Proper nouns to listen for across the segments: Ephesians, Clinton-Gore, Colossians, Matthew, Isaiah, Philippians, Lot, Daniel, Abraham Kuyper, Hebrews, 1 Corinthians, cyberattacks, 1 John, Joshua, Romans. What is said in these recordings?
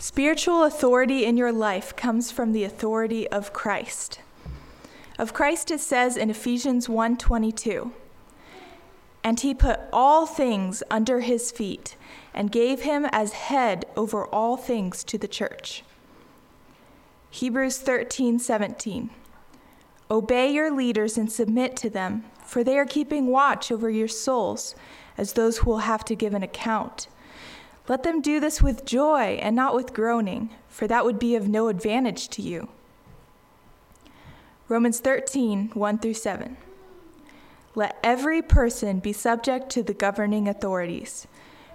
Spiritual authority in your life comes from the authority of Christ. Of Christ it says in Ephesians 1:22, "And he put all things under his feet and gave him as head over all things to the church." Hebrews 13:17, "Obey your leaders and submit to them, for they are keeping watch over your souls as those who will have to give an account. Let them do this with joy and not with groaning, for that would be of no advantage to you." Romans 13:1-7. "Let every person be subject to the governing authorities,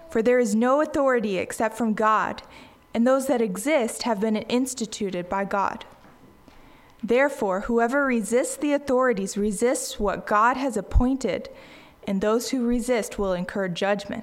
for there is no authority except from God, and those that exist have been instituted by God. Therefore, whoever resists the authorities resists what God has appointed, and those who resist will incur judgment.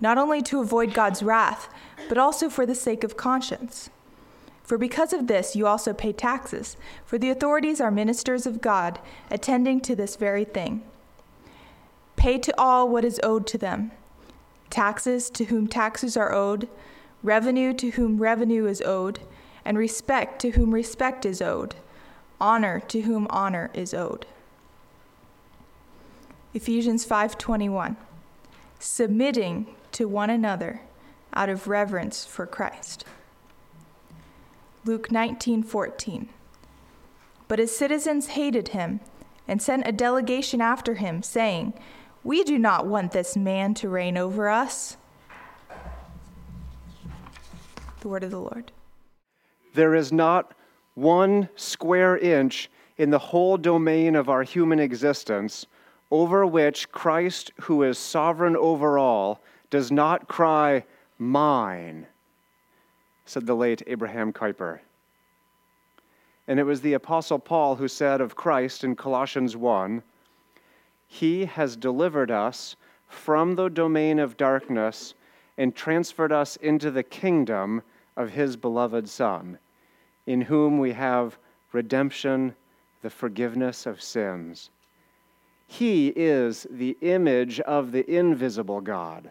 not only to avoid God's wrath, but also for the sake of conscience. For because of this you also pay taxes, for the authorities are ministers of God, attending to this very thing. Pay to all what is owed to them, taxes to whom taxes are owed, revenue to whom revenue is owed, and respect to whom respect is owed, honor to whom honor is owed." Ephesians 5:21, "Submitting to one another out of reverence for Christ." Luke 19:14, "But his citizens hated him and sent a delegation after him, saying, 'We do not want this man to reign over us.'" The word of the Lord. There is not one square inch in the whole domain of our human existence over which Christ, who is sovereign over all, does not cry, "Mine," said the late Abraham Kuyper. And it was the Apostle Paul who said of Christ in Colossians 1, "He has delivered us from the domain of darkness and transferred us into the kingdom of his beloved Son, in whom we have redemption, the forgiveness of sins." He is the image of the invisible God,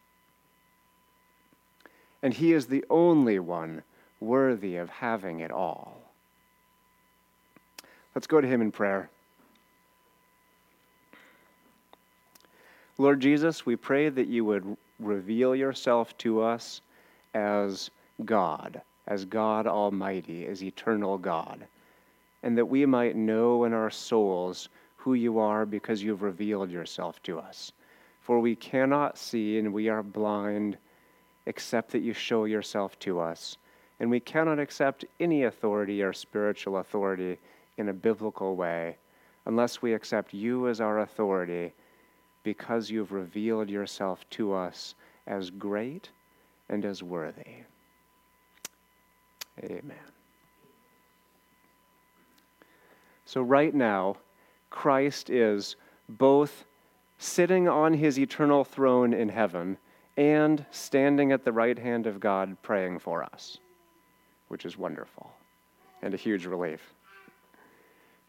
And he is the only one worthy of having it all. Let's go to him in prayer. Lord Jesus, we pray that you would reveal yourself to us as God Almighty, as eternal God, and that we might know in our souls who you are because you've revealed yourself to us. For we cannot see and we are blind except that you show yourself to us. And we cannot accept any authority or spiritual authority in a biblical way unless we accept you as our authority because you've revealed yourself to us as great and as worthy. Amen. So right now, Christ is both sitting on his eternal throne in heaven and standing at the right hand of God praying for us, which is wonderful. and a huge relief.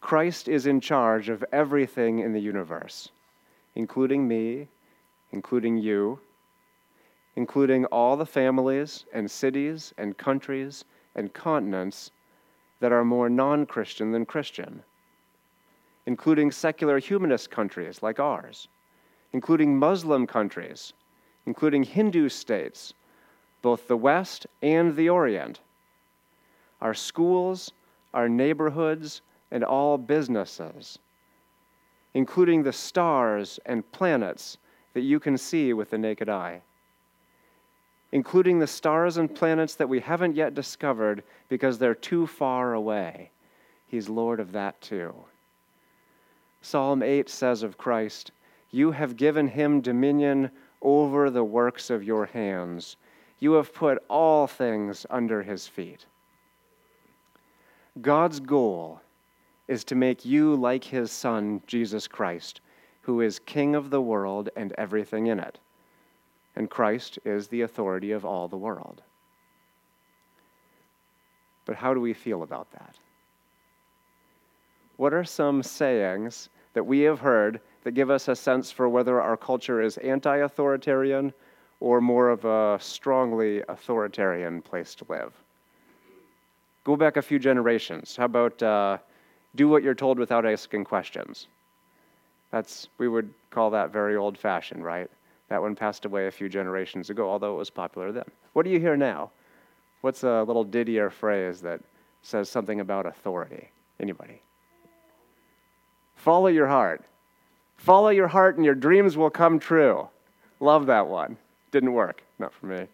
Christ is in charge of everything in the universe, including me, including you, including all the families and cities and countries and continents that are more non-Christian than Christian, including secular humanist countries like ours, including Muslim countries, including Hindu states, both the West and the Orient, our schools, our neighborhoods, and all businesses, including the stars and planets that you can see with the naked eye, including the stars and planets that we haven't yet discovered because they're too far away. He's Lord of that too. Psalm 8 says of Christ, "You have given him dominion over the works of your hands. You have put all things under his feet." God's goal is to make you like his Son, Jesus Christ, who is King of the world and everything in it. And Christ is the authority of all the world. But how do we feel about that? What are some sayings that we have heard that give us a sense for whether our culture is anti-authoritarian or more of a strongly authoritarian place to live? Go back a few generations. How about do what you're told without asking questions? We would call that very old-fashioned, right? That one passed away a few generations ago, although it was popular then. What do you hear now? What's a little ditty or phrase that says something about authority? Anybody? Follow your heart. Follow your heart and your dreams will come true. Love that one. Didn't work. Not for me.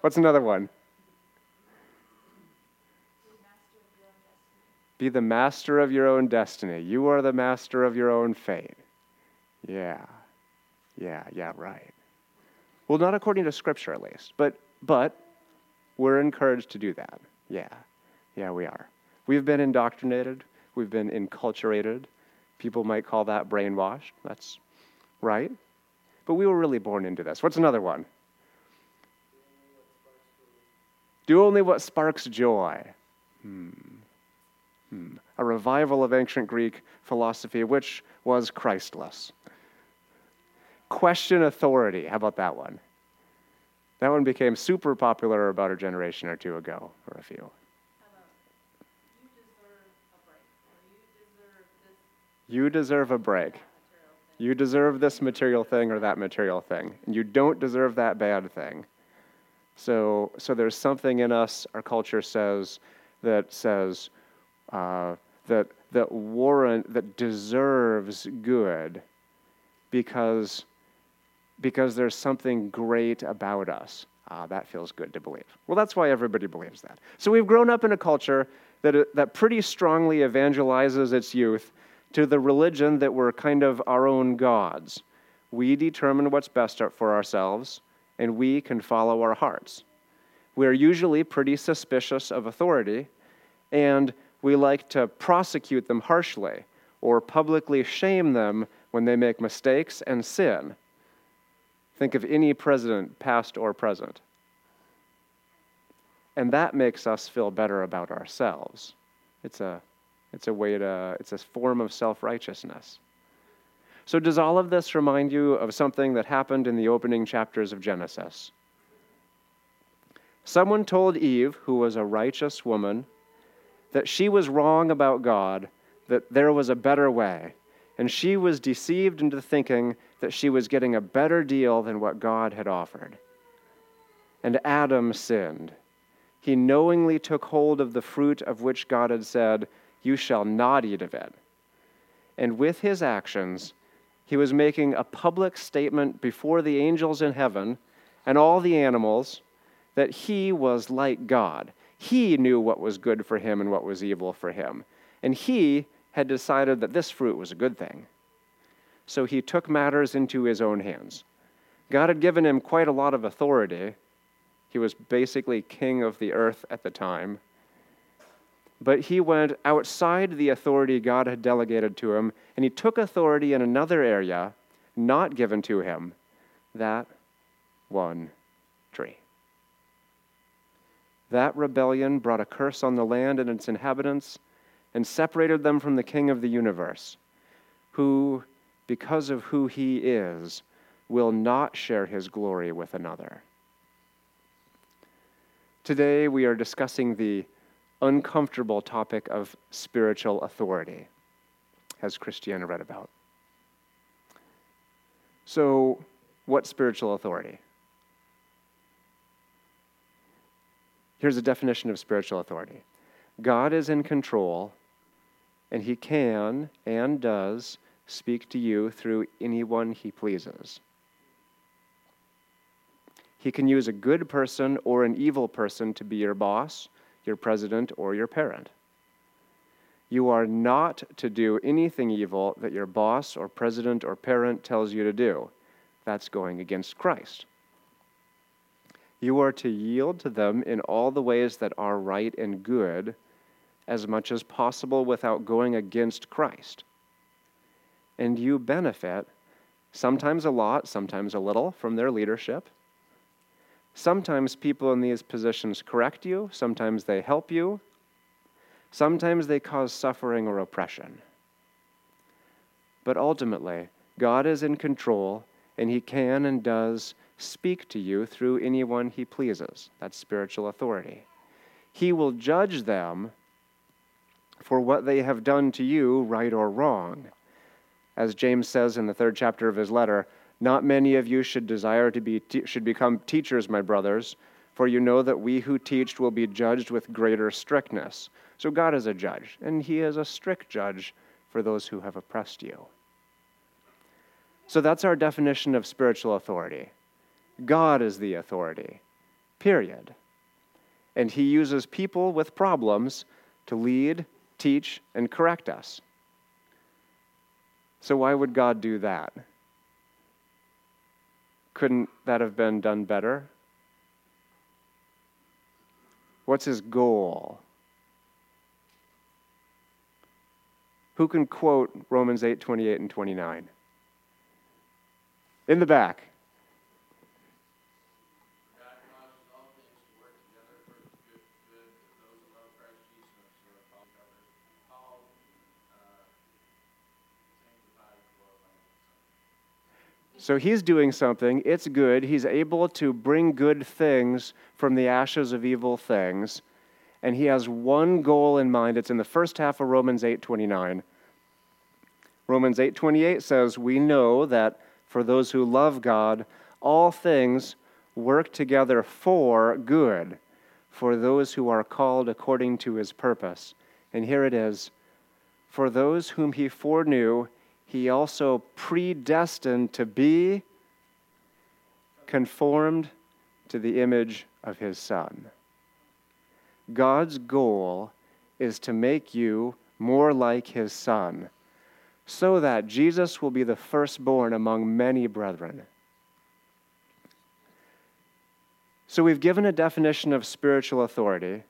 What's another one? Be the master of your own destiny. You are the master of your own fate. Yeah, right. Well, not according to Scripture, at least. But we're encouraged to do that. Yeah, we are. We've been indoctrinated. We've been enculturated. People might call that brainwashed. That's right. But we were really born into this. What's another one? Do only what sparks joy. A revival of ancient Greek philosophy, which was Christless. Question authority. How about that one? That one became super popular about a generation or two ago, or a few. How about, you deserve a break. Or you deserve a break. You deserve this material thing or that material thing. And you don't deserve that bad thing. So there's something in us, our culture says, that deserves good because there's something great about us. That feels good to believe. Well, that's why everybody believes that. So we've grown up in a culture that pretty strongly evangelizes its youth to the religion that we're kind of our own gods. We determine what's best for ourselves, and we can follow our hearts. We're usually pretty suspicious of authority, and we like to prosecute them harshly or publicly shame them when they make mistakes and sin. Think of any president, past or present. And that makes us feel better about ourselves. It's a form of self-righteousness. So does all of this remind you of something that happened in the opening chapters of Genesis? Someone told Eve, who was a righteous woman, that she was wrong about God, that there was a better way, and she was deceived into thinking that she was getting a better deal than what God had offered. And Adam sinned. He knowingly took hold of the fruit of which God had said, "You shall not eat of it." And with his actions, he was making a public statement before the angels in heaven and all the animals that he was like God. He knew what was good for him and what was evil for him. And he had decided that this fruit was a good thing. So he took matters into his own hands. God had given him quite a lot of authority. He was basically king of the earth at the time. But he went outside the authority God had delegated to him, and he took authority in another area not given to him, that one tree. That rebellion brought a curse on the land and its inhabitants and separated them from the King of the universe, who, because of who he is, will not share his glory with another. Today we are discussing the uncomfortable topic of spiritual authority, as Christiana read about. So, what spiritual authority? Here's a definition of spiritual authority. God is in control, and he can and does speak to you through anyone he pleases. He can use a good person or an evil person to be your boss, your president, or your parent. You are not to do anything evil that your boss or president or parent tells you to do. That's going against Christ. You are to yield to them in all the ways that are right and good, as much as possible without going against Christ. And you benefit, sometimes a lot, sometimes a little, from their leadership. Sometimes people in these positions correct you. Sometimes they help you. Sometimes they cause suffering or oppression. But ultimately, God is in control, and he can and does speak to you through anyone he pleases. That's spiritual authority. He will judge them for what they have done to you, right or wrong. As James says in the 3rd chapter of his letter, "Not many of you should desire to be should become teachers, my brothers, for you know that we who teach will be judged with greater strictness." So God is a judge, and he is a strict judge for those who have oppressed you. So that's our definition of spiritual authority. God is the authority, period. And he uses people with problems to lead, teach, and correct us. So why would God do that? Couldn't that have been done better? What's his goal? Who can quote Romans 8:28 and 29? In the back. God causes all things to work together for the good of those who love Christ Jesus, who are called So he's doing something, it's good, he's able to bring good things from the ashes of evil things, and he has one goal in mind. It's in the first half of Romans 8:29. Romans 8:28 says, "We know that for those who love God, all things work together for good, for those who are called according to his purpose." And here it is, "For those whom he foreknew, he also predestined to be conformed to the image of his Son." God's goal is to make you more like his Son, so that Jesus will be the firstborn among many brethren. So we've given a definition of spiritual authority,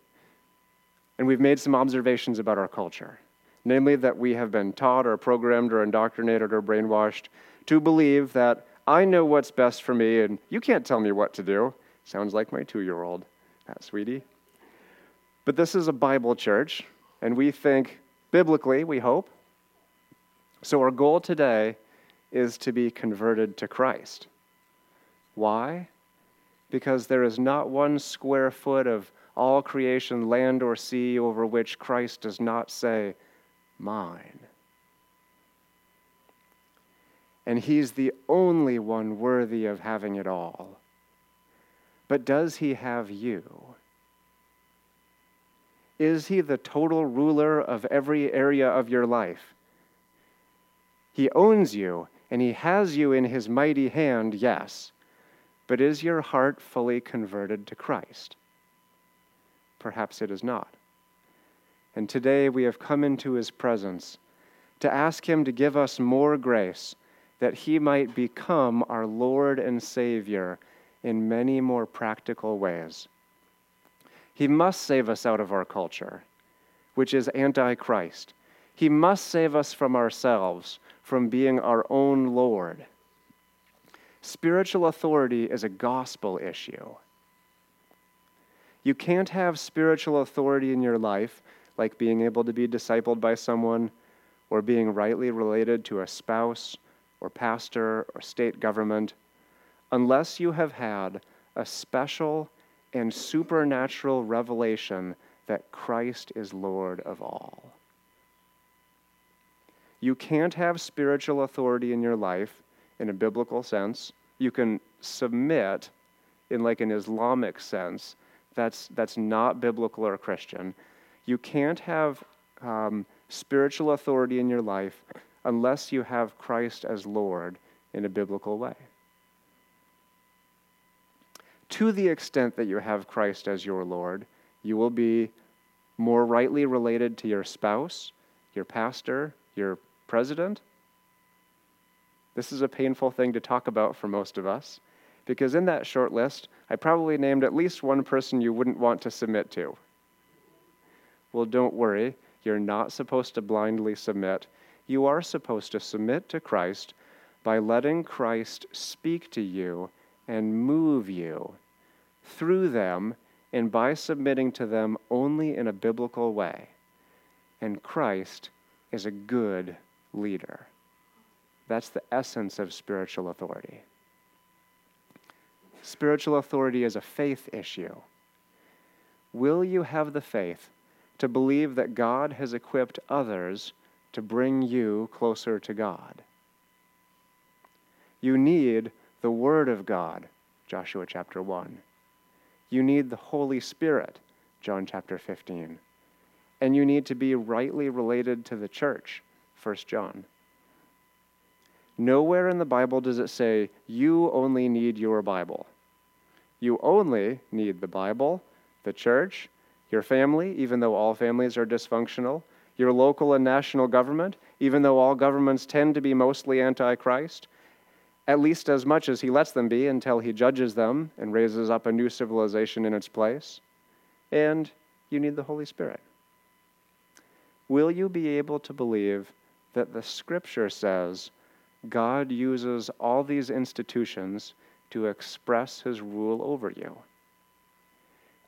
and we've made some observations about our culture. Namely, that we have been taught or programmed or indoctrinated or brainwashed to believe that I know what's best for me and you can't tell me what to do. Sounds like my 2-year-old, sweetie. But this is a Bible church, and we think biblically, we hope. So our goal today is to be converted to Christ. Why? Because there is not one square foot of all creation, land or sea, over which Christ does not say, "Mine." And he's the only one worthy of having it all. But does he have you? Is he the total ruler of every area of your life? He owns you, and he has you in his mighty hand, yes. But is your heart fully converted to Christ? Perhaps it is not. And today we have come into his presence to ask him to give us more grace, that he might become our Lord and Savior in many more practical ways. He must save us out of our culture, which is anti-Christ. He must save us from ourselves, from being our own Lord. Spiritual authority is a gospel issue. You can't have spiritual authority in your life, like being able to be discipled by someone or being rightly related to a spouse or pastor or state government, unless you have had a special and supernatural revelation that Christ is Lord of all. You can't have spiritual authority in your life in a biblical sense. You can submit in like an Islamic sense. That's not biblical or Christian. You can't have spiritual authority in your life unless you have Christ as Lord in a biblical way. To the extent that you have Christ as your Lord, you will be more rightly related to your spouse, your pastor, your president. This is a painful thing to talk about for most of us, because in that short list, I probably named at least one person you wouldn't want to submit to. Well, don't worry. You're not supposed to blindly submit. You are supposed to submit to Christ by letting Christ speak to you and move you through them, and by submitting to them only in a biblical way. And Christ is a good leader. That's the essence of spiritual authority. Spiritual authority is a faith issue. Will you have the faith to believe that God has equipped others to bring you closer to God? You need the Word of God, Joshua chapter 1. You need the Holy Spirit, John chapter 15. And you need to be rightly related to the church, 1 John. Nowhere in the Bible does it say, you only need your Bible. You only need the Bible, the church, your family, even though all families are dysfunctional, your local and national government, even though all governments tend to be mostly anti-Christ, at least as much as he lets them be until he judges them and raises up a new civilization in its place. And you need the Holy Spirit. Will you be able to believe that the Scripture says God uses all these institutions to express his rule over you?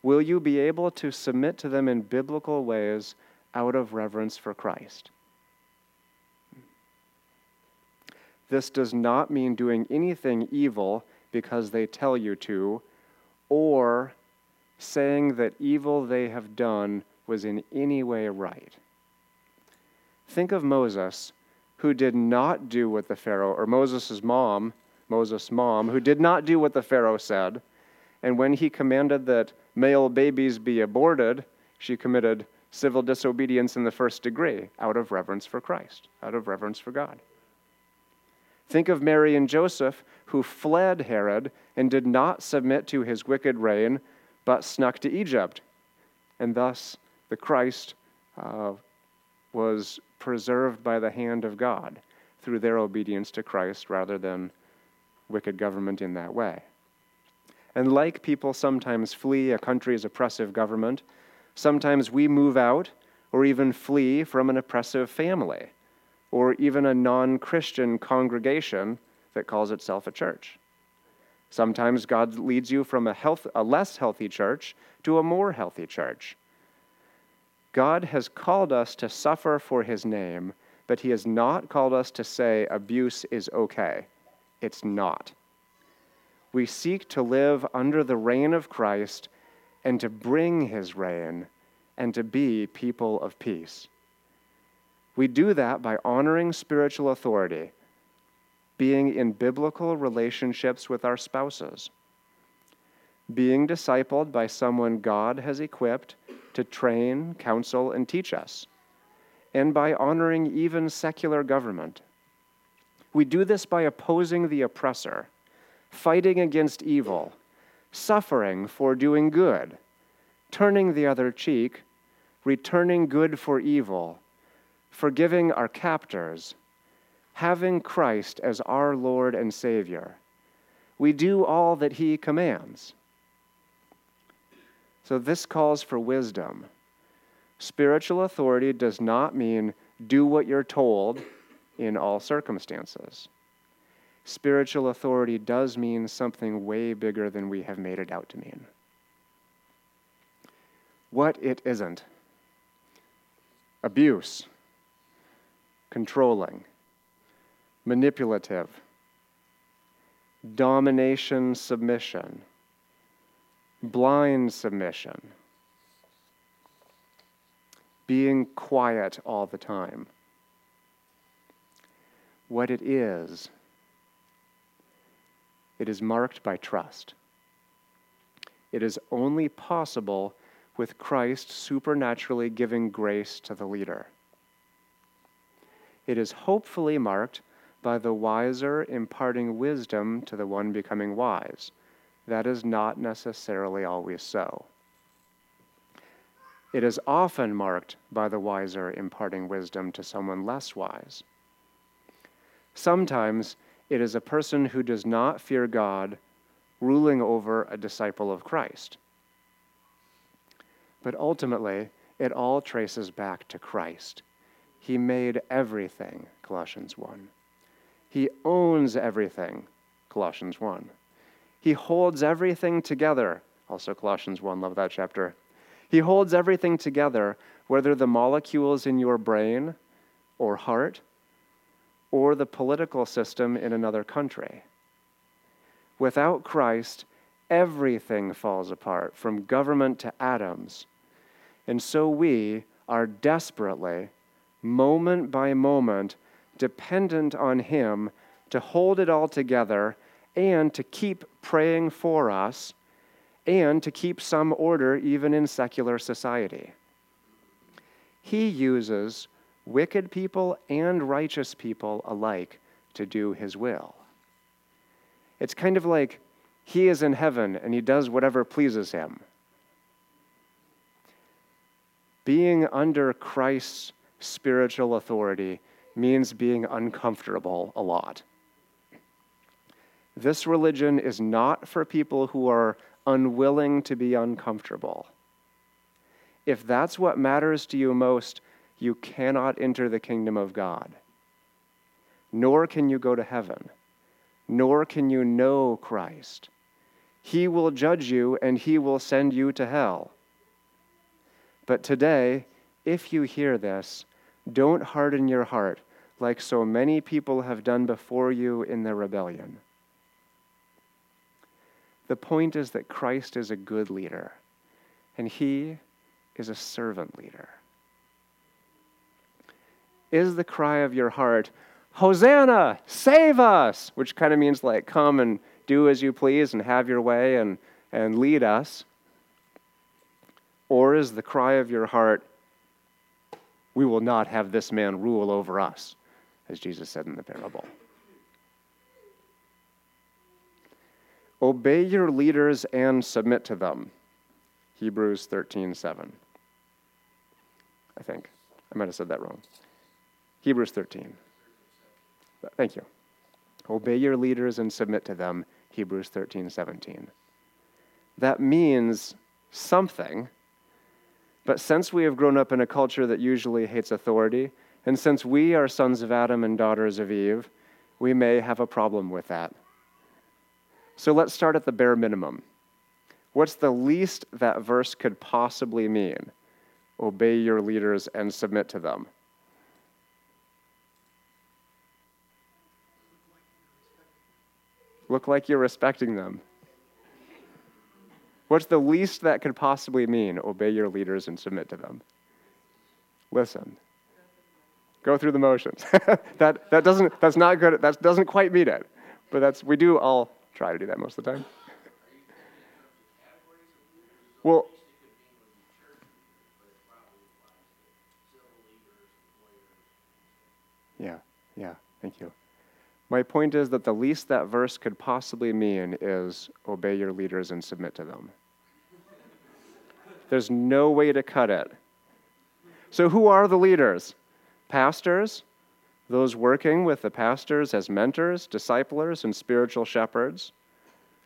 Will you be able to submit to them in biblical ways out of reverence for Christ? This does not mean doing anything evil because they tell you to, or saying that evil they have done was in any way right. Think of Moses, who did not do what the Pharaoh, or Moses' mom, who did not do what the Pharaoh said, and when he commanded that male babies be aborted, she committed civil disobedience in the first degree out of reverence for Christ, out of reverence for God. Think of Mary and Joseph, who fled Herod and did not submit to his wicked reign, but snuck to Egypt. And thus, the Christ was preserved by the hand of God through their obedience to Christ rather than wicked government in that way. And like people sometimes flee a country's oppressive government, sometimes we move out or even flee from an oppressive family, or even a non-Christian congregation that calls itself a church. Sometimes God leads you from a less healthy church to a more healthy church. God has called us to suffer for his name, but he has not called us to say abuse is okay. It's not. We seek to live under the reign of Christ and to bring his reign and to be people of peace. We do that by honoring spiritual authority, being in biblical relationships with our spouses, being discipled by someone God has equipped to train, counsel, and teach us, and by honoring even secular government. We do this by opposing the oppressor, fighting against evil, suffering for doing good, turning the other cheek, returning good for evil, forgiving our captors, having Christ as our Lord and Savior. We do all that he commands. So this calls for wisdom. Spiritual authority does not mean do what you're told in all circumstances. Spiritual authority does mean something way bigger than we have made it out to mean. what it isn't. Abuse, controlling, manipulative, domination, submission, blind submission, being quiet all the time. What it is marked by trust. It is only possible with Christ supernaturally giving grace to the leader. It is hopefully marked by the wiser imparting wisdom to the one becoming wise. That is not necessarily always so. It is often marked by the wiser imparting wisdom to someone less wise. Sometimes it is a person who does not fear God ruling over a disciple of Christ. But ultimately, it all traces back to Christ. He made everything, Colossians 1. He owns everything, Colossians 1. He holds everything together, also Colossians 1, love that chapter. He holds everything together, whether the molecules in your brain or heart or the political system in another country. Without Christ, everything falls apart, from government to atoms. And so we are desperately, moment by moment, dependent on Him to hold it all together and to keep praying for us and to keep some order even in secular society. He uses wicked people and righteous people alike to do His will. It's kind of like He is in heaven and He does whatever pleases Him. Being under Christ's spiritual authority means being uncomfortable a lot. This religion is not for people who are unwilling to be uncomfortable. If that's what matters to you most, you cannot enter the kingdom of God, nor can you go to heaven, nor can you know Christ. He will judge you and He will send you to hell. But today, if you hear this, don't harden your heart like so many people have done before you in their rebellion. The point is that Christ is a good leader, and He is a servant leader. Is the cry of your heart, Hosanna, save us, which kind of means like, come and do as you please and have your way and lead us? Or is the cry of your heart, we will not have this man rule over us, as Jesus said in the parable? Obey your leaders and submit to them. Hebrews 13:7. I think. I might have said that wrong. Hebrews 13. Thank you. Obey your leaders and submit to them. Hebrews 13:17. That means something, but since we have grown up in a culture that usually hates authority, and since we are sons of Adam and daughters of Eve, we may have a problem with that. So let's start at the bare minimum. What's the least that verse could possibly mean? Obey your leaders and submit to them. Look like you're respecting them. What's the least that could possibly mean? Obey your leaders and submit to them. Listen. Go through the motions. That's not good. That doesn't quite mean it. But we do all try to do that most of the time. Well, yeah, thank you. My point is that the least that verse could possibly mean is obey your leaders and submit to them. There's no way to cut it. So who are the leaders? Pastors? Those working with the pastors as mentors, disciplers, and spiritual shepherds.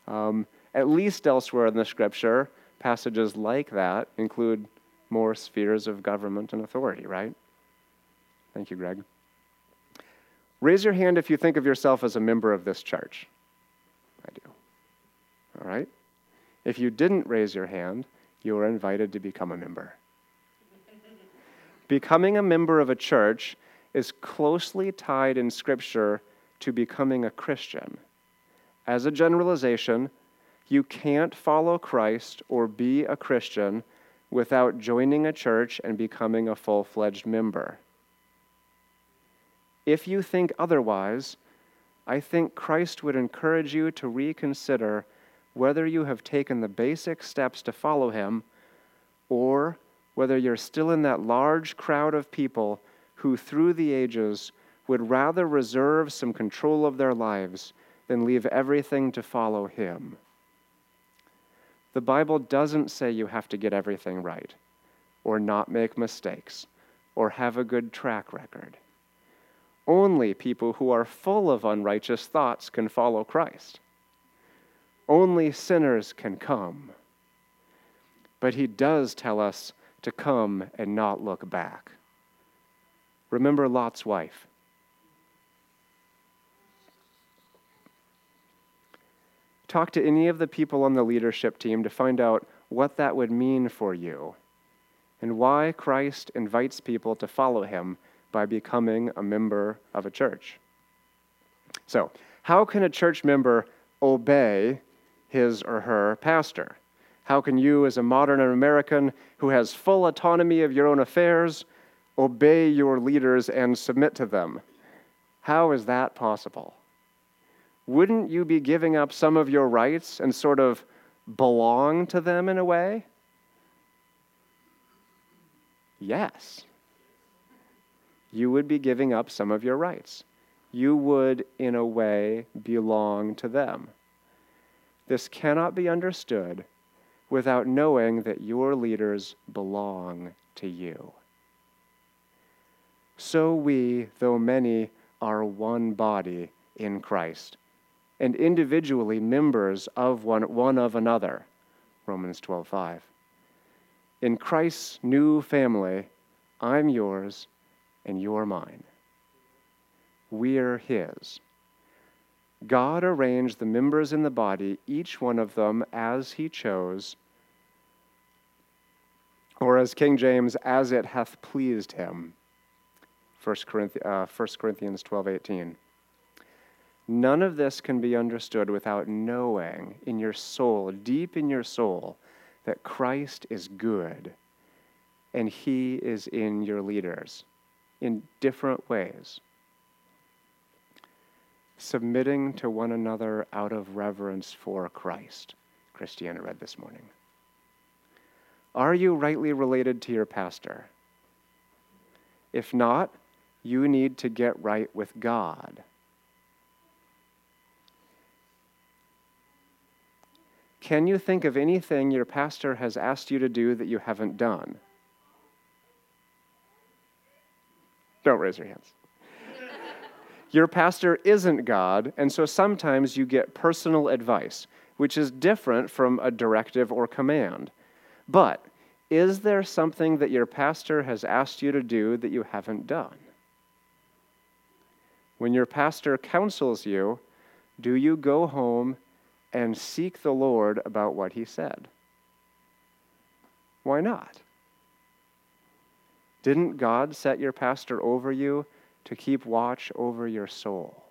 At least elsewhere in the Scripture, passages like that include more spheres of government and authority, right? Thank you, Greg. Raise your hand if you think of yourself as a member of this church. I do. All right? If you didn't raise your hand, you are invited to become a member. Becoming a member of a church is closely tied in Scripture to becoming a Christian. As a generalization, you can't follow Christ or be a Christian without joining a church and becoming a full-fledged member. If you think otherwise, I think Christ would encourage you to reconsider whether you have taken the basic steps to follow him or whether you're still in that large crowd of people who through the ages would rather reserve some control of their lives than leave everything to follow him. The Bible doesn't say you have to get everything right, or not make mistakes, or have a good track record. Only people who are full of unrighteous thoughts can follow Christ. Only sinners can come. But he does tell us to come and not look back. Remember Lot's wife. Talk to any of the people on the leadership team to find out what that would mean for you and why Christ invites people to follow him by becoming a member of a church. So, how can a church member obey his or her pastor? How can you, as a modern American who has full autonomy of your own affairs, obey your leaders and submit to them? How is that possible? Wouldn't you be giving up some of your rights and sort of belong to them in a way? Yes. You would be giving up some of your rights. You would, in a way, belong to them. This cannot be understood without knowing that your leaders belong to you. So we, though many, are one body in Christ, and individually members of one of another, Romans 12:5. In Christ's new family, I'm yours and you're mine. We're his. God arranged the members in the body, each one of them as he chose, or as King James, as it hath pleased him, 1 Corinthians 12:18. None of this can be understood without knowing in your soul, deep in your soul, that Christ is good and he is in your leaders in different ways. Submitting to one another out of reverence for Christ, Christiana read this morning. Are you rightly related to your pastor? If not, you need to get right with God. Can you think of anything your pastor has asked you to do that you haven't done? Don't raise your hands. Your pastor isn't God, and so sometimes you get personal advice, which is different from a directive or command. But is there something that your pastor has asked you to do that you haven't done? When your pastor counsels you, do you go home and seek the Lord about what he said? Why not? Didn't God set your pastor over you to keep watch over your soul?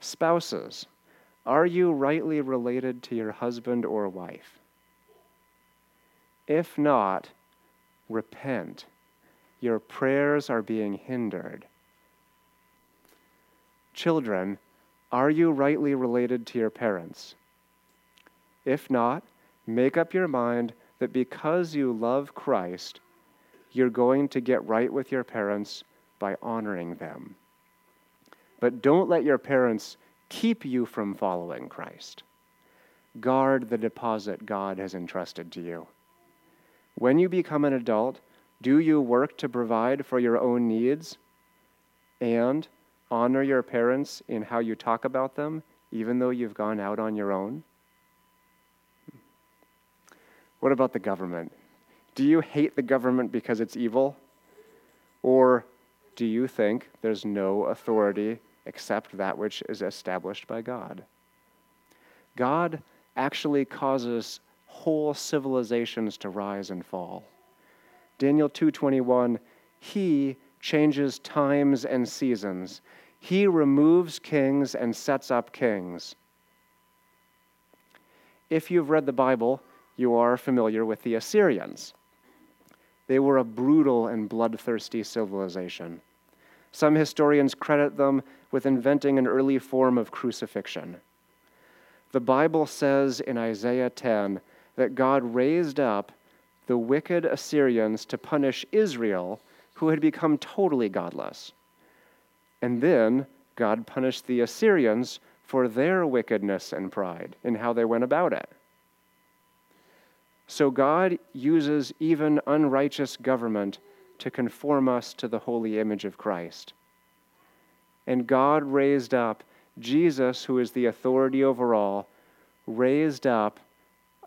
Spouses, are you rightly related to your husband or wife? If not, repent. Your prayers are being hindered. Children, are you rightly related to your parents? If not, make up your mind that because you love Christ, you're going to get right with your parents by honoring them. But don't let your parents keep you from following Christ. Guard the deposit God has entrusted to you. When you become an adult, do you work to provide for your own needs and honor your parents in how you talk about them, even though you've gone out on your own? What about the government? Do you hate the government because it's evil? Or do you think there's no authority except that which is established by God? God actually causes whole civilizations to rise and fall. Daniel 2:21, he changes times and seasons. He removes kings and sets up kings. If you've read the Bible, you are familiar with the Assyrians. They were a brutal and bloodthirsty civilization. Some historians credit them with inventing an early form of crucifixion. The Bible says in Isaiah 10 that God raised up the wicked Assyrians to punish Israel, who had become totally godless. And then God punished the Assyrians for their wickedness and pride in how they went about it. So God uses even unrighteous government to conform us to the holy image of Christ. And God raised up Jesus, who is the authority over all, raised up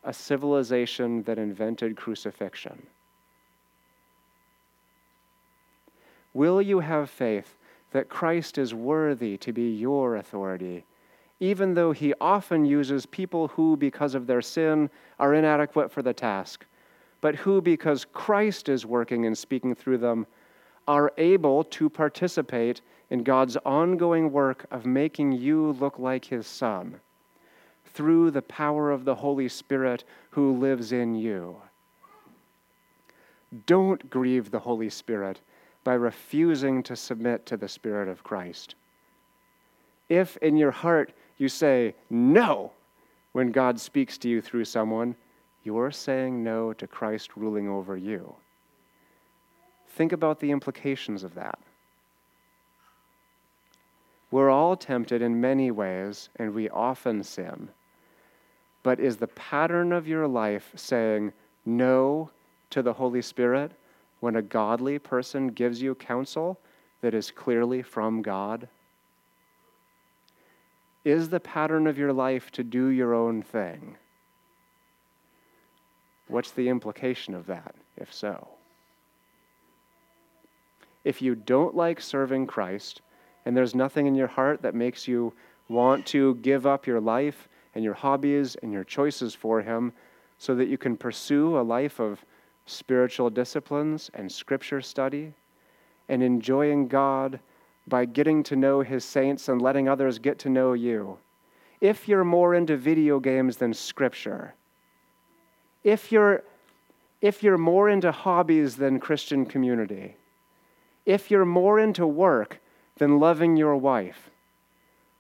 a civilization that invented crucifixion. Will you have faith that Christ is worthy to be your authority, even though he often uses people who, because of their sin, are inadequate for the task, but who, because Christ is working and speaking through them, are able to participate in God's ongoing work of making you look like his Son through the power of the Holy Spirit who lives in you? Don't grieve the Holy Spirit by refusing to submit to the Spirit of Christ. If in your heart you say no when God speaks to you through someone, you're saying no to Christ ruling over you. Think about the implications of that. We're all tempted in many ways, and we often sin. But is the pattern of your life saying no to the Holy Spirit when a godly person gives you counsel that is clearly from God? Is the pattern of your life to do your own thing? What's the implication of that, if so? If you don't like serving Christ, and there's nothing in your heart that makes you want to give up your life and your hobbies and your choices for him so that you can pursue a life of spiritual disciplines and scripture study and enjoying God by getting to know his saints and letting others get to know you. If you're more into video games than scripture, if you're more into hobbies than Christian community, if you're more into work than loving your wife,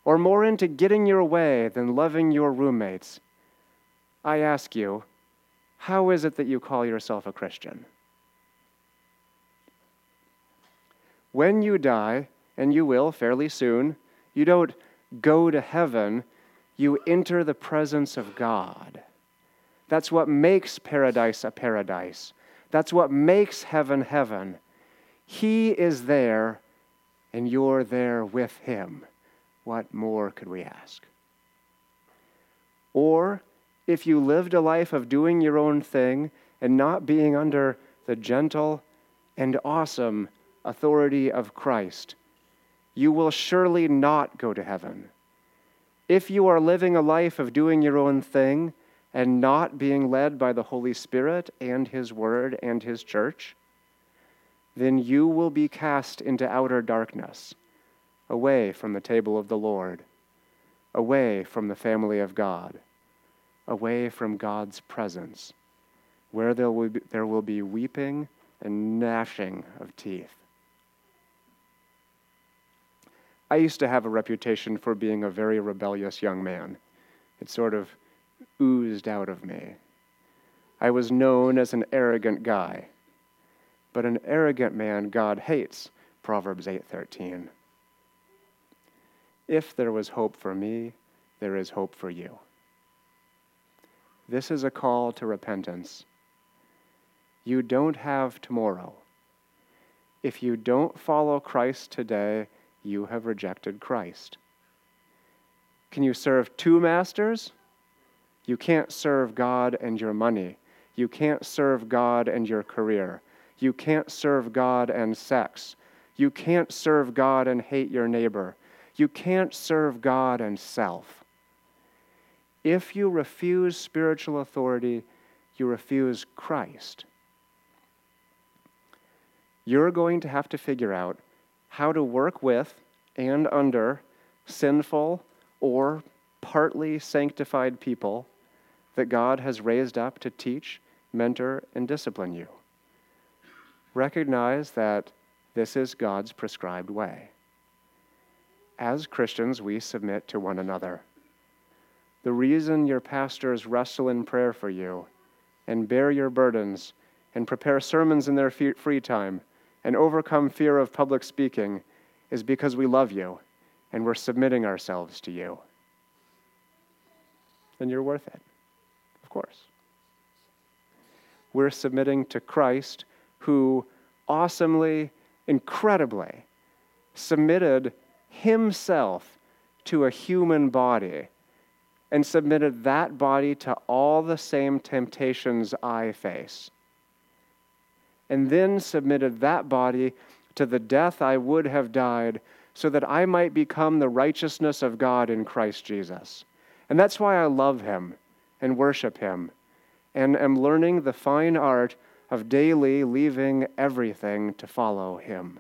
or more into getting your way than loving your roommates, I ask you, how is it that you call yourself a Christian? When you die, and you will fairly soon, you don't go to heaven, you enter the presence of God. That's what makes paradise a paradise. That's what makes heaven heaven. He is there, and you're there with him. What more could we ask? Or if you lived a life of doing your own thing and not being under the gentle and awesome authority of Christ, you will surely not go to heaven. If you are living a life of doing your own thing and not being led by the Holy Spirit and his word and his church, then you will be cast into outer darkness, away from the table of the Lord, away from the family of God, away from God's presence, where there will be weeping and gnashing of teeth. I used to have a reputation for being a very rebellious young man. It sort of oozed out of me. I was known as an arrogant guy. But an arrogant man God hates, Proverbs 8:13. If there was hope for me, there is hope for you. This is a call to repentance. You don't have tomorrow. If you don't follow Christ today, you have rejected Christ. Can you serve two masters? You can't serve God and your money. You can't serve God and your career. You can't serve God and sex. You can't serve God and hate your neighbor. You can't serve God and self. If you refuse spiritual authority, you refuse Christ. You're going to have to figure out how to work with and under sinful or partly sanctified people that God has raised up to teach, mentor, and discipline you. Recognize that this is God's prescribed way. As Christians, we submit to one another. The reason your pastors wrestle in prayer for you and bear your burdens and prepare sermons in their free time and overcome fear of public speaking is because we love you and we're submitting ourselves to you. And you're worth it, of course. We're submitting to Christ, who awesomely, incredibly submitted himself to a human body and submitted that body to all the same temptations I face, and then submitted that body to the death I would have died so that I might become the righteousness of God in Christ Jesus. And that's why I love him and worship him and am learning the fine art of daily leaving everything to follow him.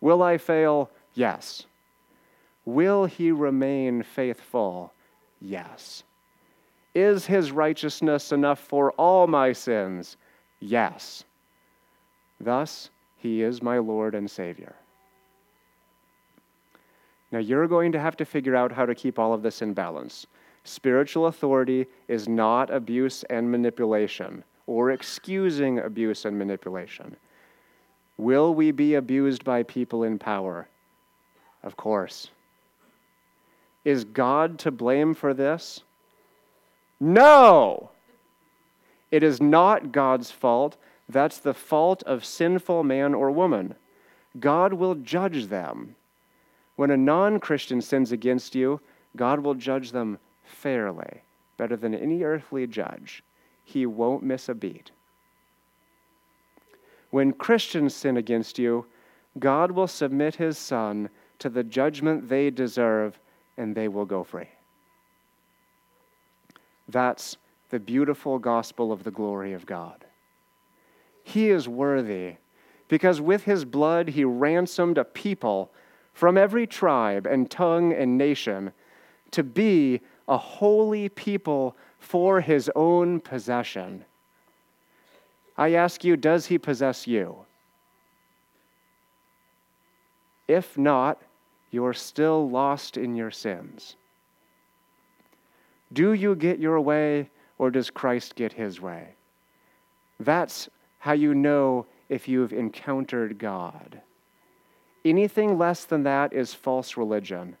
Will I fail? Yes. Will he remain faithful? Yes. Is his righteousness enough for all my sins? Yes. Thus, he is my Lord and Savior. Now, you're going to have to figure out how to keep all of this in balance. Spiritual authority is not abuse and manipulation, or excusing abuse and manipulation. Will we be abused by people in power? Of course. Is God to blame for this? No! It is not God's fault. That's the fault of sinful man or woman. God will judge them. When a non-Christian sins against you, God will judge them fairly, better than any earthly judge. He won't miss a beat. When Christians sin against you, God will submit his Son to the judgment they deserve, and they will go free. That's the beautiful gospel of the glory of God. He is worthy because with his blood he ransomed a people from every tribe and tongue and nation to be a holy people for his own possession. I ask you, does he possess you? If not, you're still lost in your sins. Do you get your way, or does Christ get his way? That's how you know if you've encountered God. Anything less than that is false religion.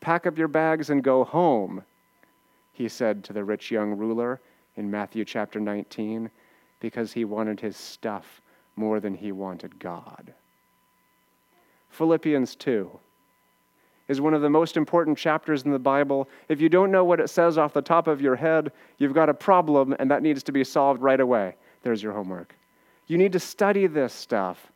Pack up your bags and go home, he said to the rich young ruler in Matthew chapter 19, because he wanted his stuff more than he wanted God. Philippians 2 is one of the most important chapters in the Bible. If you don't know what it says off the top of your head, you've got a problem, and that needs to be solved right away. There's your homework. You need to study this stuff.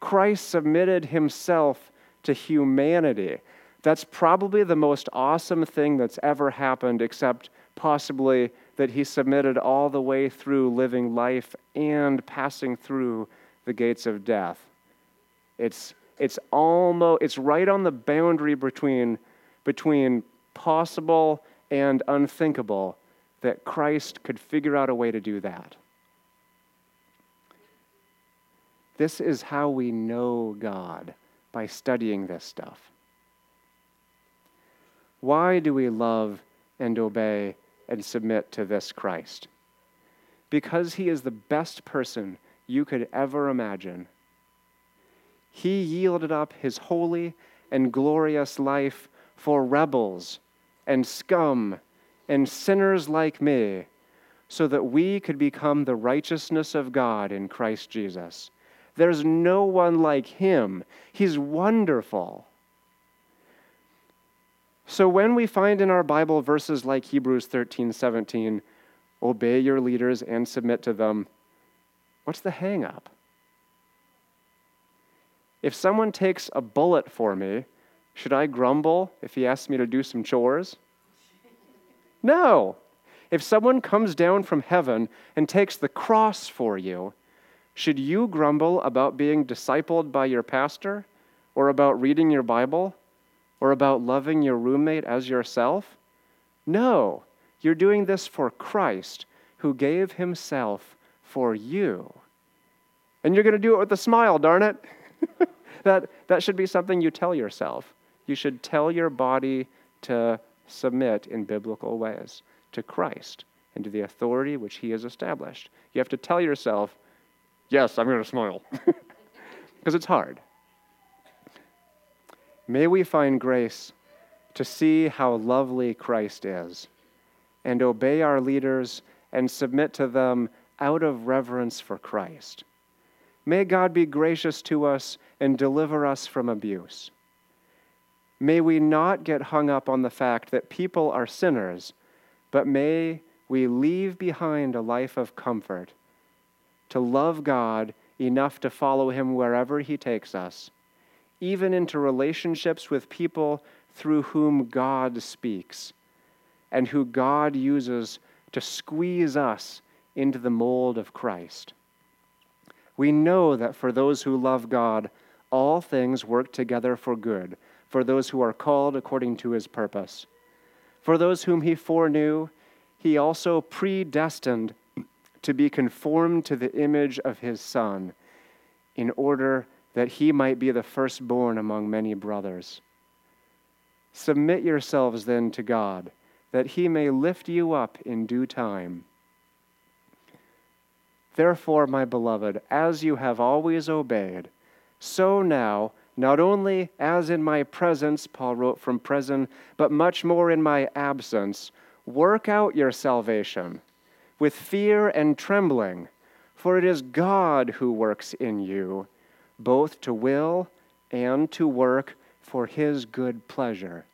Christ submitted himself to humanity. That's probably the most awesome thing that's ever happened, except possibly that he submitted all the way through living life and passing through the gates of death. It's right on the boundary between possible and unthinkable that Christ could figure out a way to do that. This is how we know God, by studying this stuff. Why do we love and obey and submit to this Christ? Because he is the best person you could ever imagine. He yielded up his holy and glorious life for rebels and scum and sinners like me, so that we could become the righteousness of God in Christ Jesus. There's no one like him. He's wonderful. So when we find in our Bible verses like Hebrews 13:17, obey your leaders and submit to them, what's the hang up? If someone takes a bullet for me, should I grumble if he asks me to do some chores? No. If someone comes down from heaven and takes the cross for you, should you grumble about being discipled by your pastor, or about reading your Bible, or about loving your roommate as yourself? No, you're doing this for Christ, who gave himself for you. And you're going to do it with a smile, darn it. That should be something you tell yourself. You should tell your body to submit in biblical ways to Christ and to the authority which he has established. You have to tell yourself, yes, I'm going to smile, because it's hard. May we find grace to see how lovely Christ is and obey our leaders and submit to them out of reverence for Christ. May God be gracious to us and deliver us from abuse. May we not get hung up on the fact that people are sinners, but may we leave behind a life of comfort to love God enough to follow him wherever he takes us, even into relationships with people through whom God speaks and who God uses to squeeze us into the mold of Christ. We know that for those who love God, all things work together for good, for those who are called according to his purpose. For those whom he foreknew, he also predestined to be conformed to the image of his Son, in order that he might be the firstborn among many brothers. Submit yourselves then to God, that he may lift you up in due time. Therefore, my beloved, as you have always obeyed, so now, not only as in my presence, Paul wrote from prison, but much more in my absence, work out your salvation with fear and trembling, for it is God who works in you, both to will and to work for his good pleasure.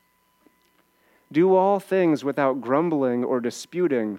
Do all things without grumbling or disputing,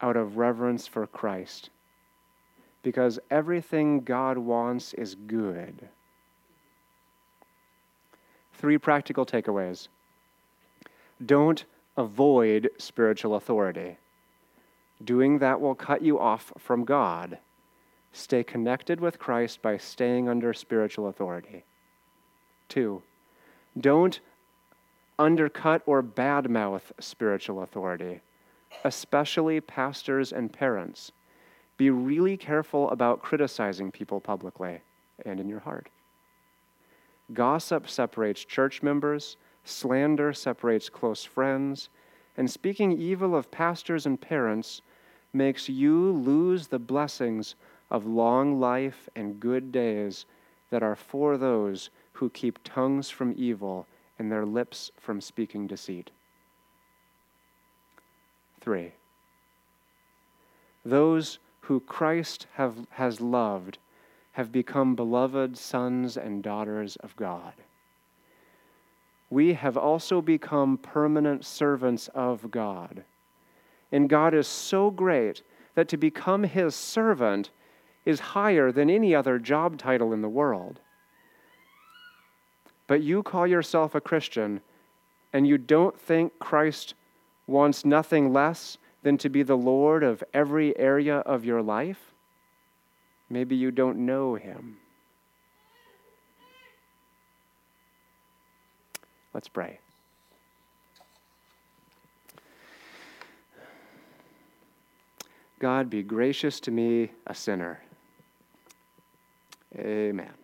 out of reverence for Christ, because everything God wants is good. 3 practical takeaways. Don't avoid spiritual authority. Doing that will cut you off from God. Stay connected with Christ by staying under spiritual authority. 2, don't undercut or badmouth spiritual authority, especially pastors and parents. Be really careful about criticizing people publicly and in your heart. Gossip separates church members, slander separates close friends, and speaking evil of pastors and parents makes you lose the blessings of long life and good days that are for those who keep tongues from evil and their lips from speaking deceit. 3, those who Christ has loved have become beloved sons and daughters of God. We have also become permanent servants of God. And God is so great that to become his servant is higher than any other job title in the world. But you call yourself a Christian, and you don't think Christ wants nothing less than to be the Lord of every area of your life? Maybe you don't know him. Let's pray. God, be gracious to me, a sinner. Amen.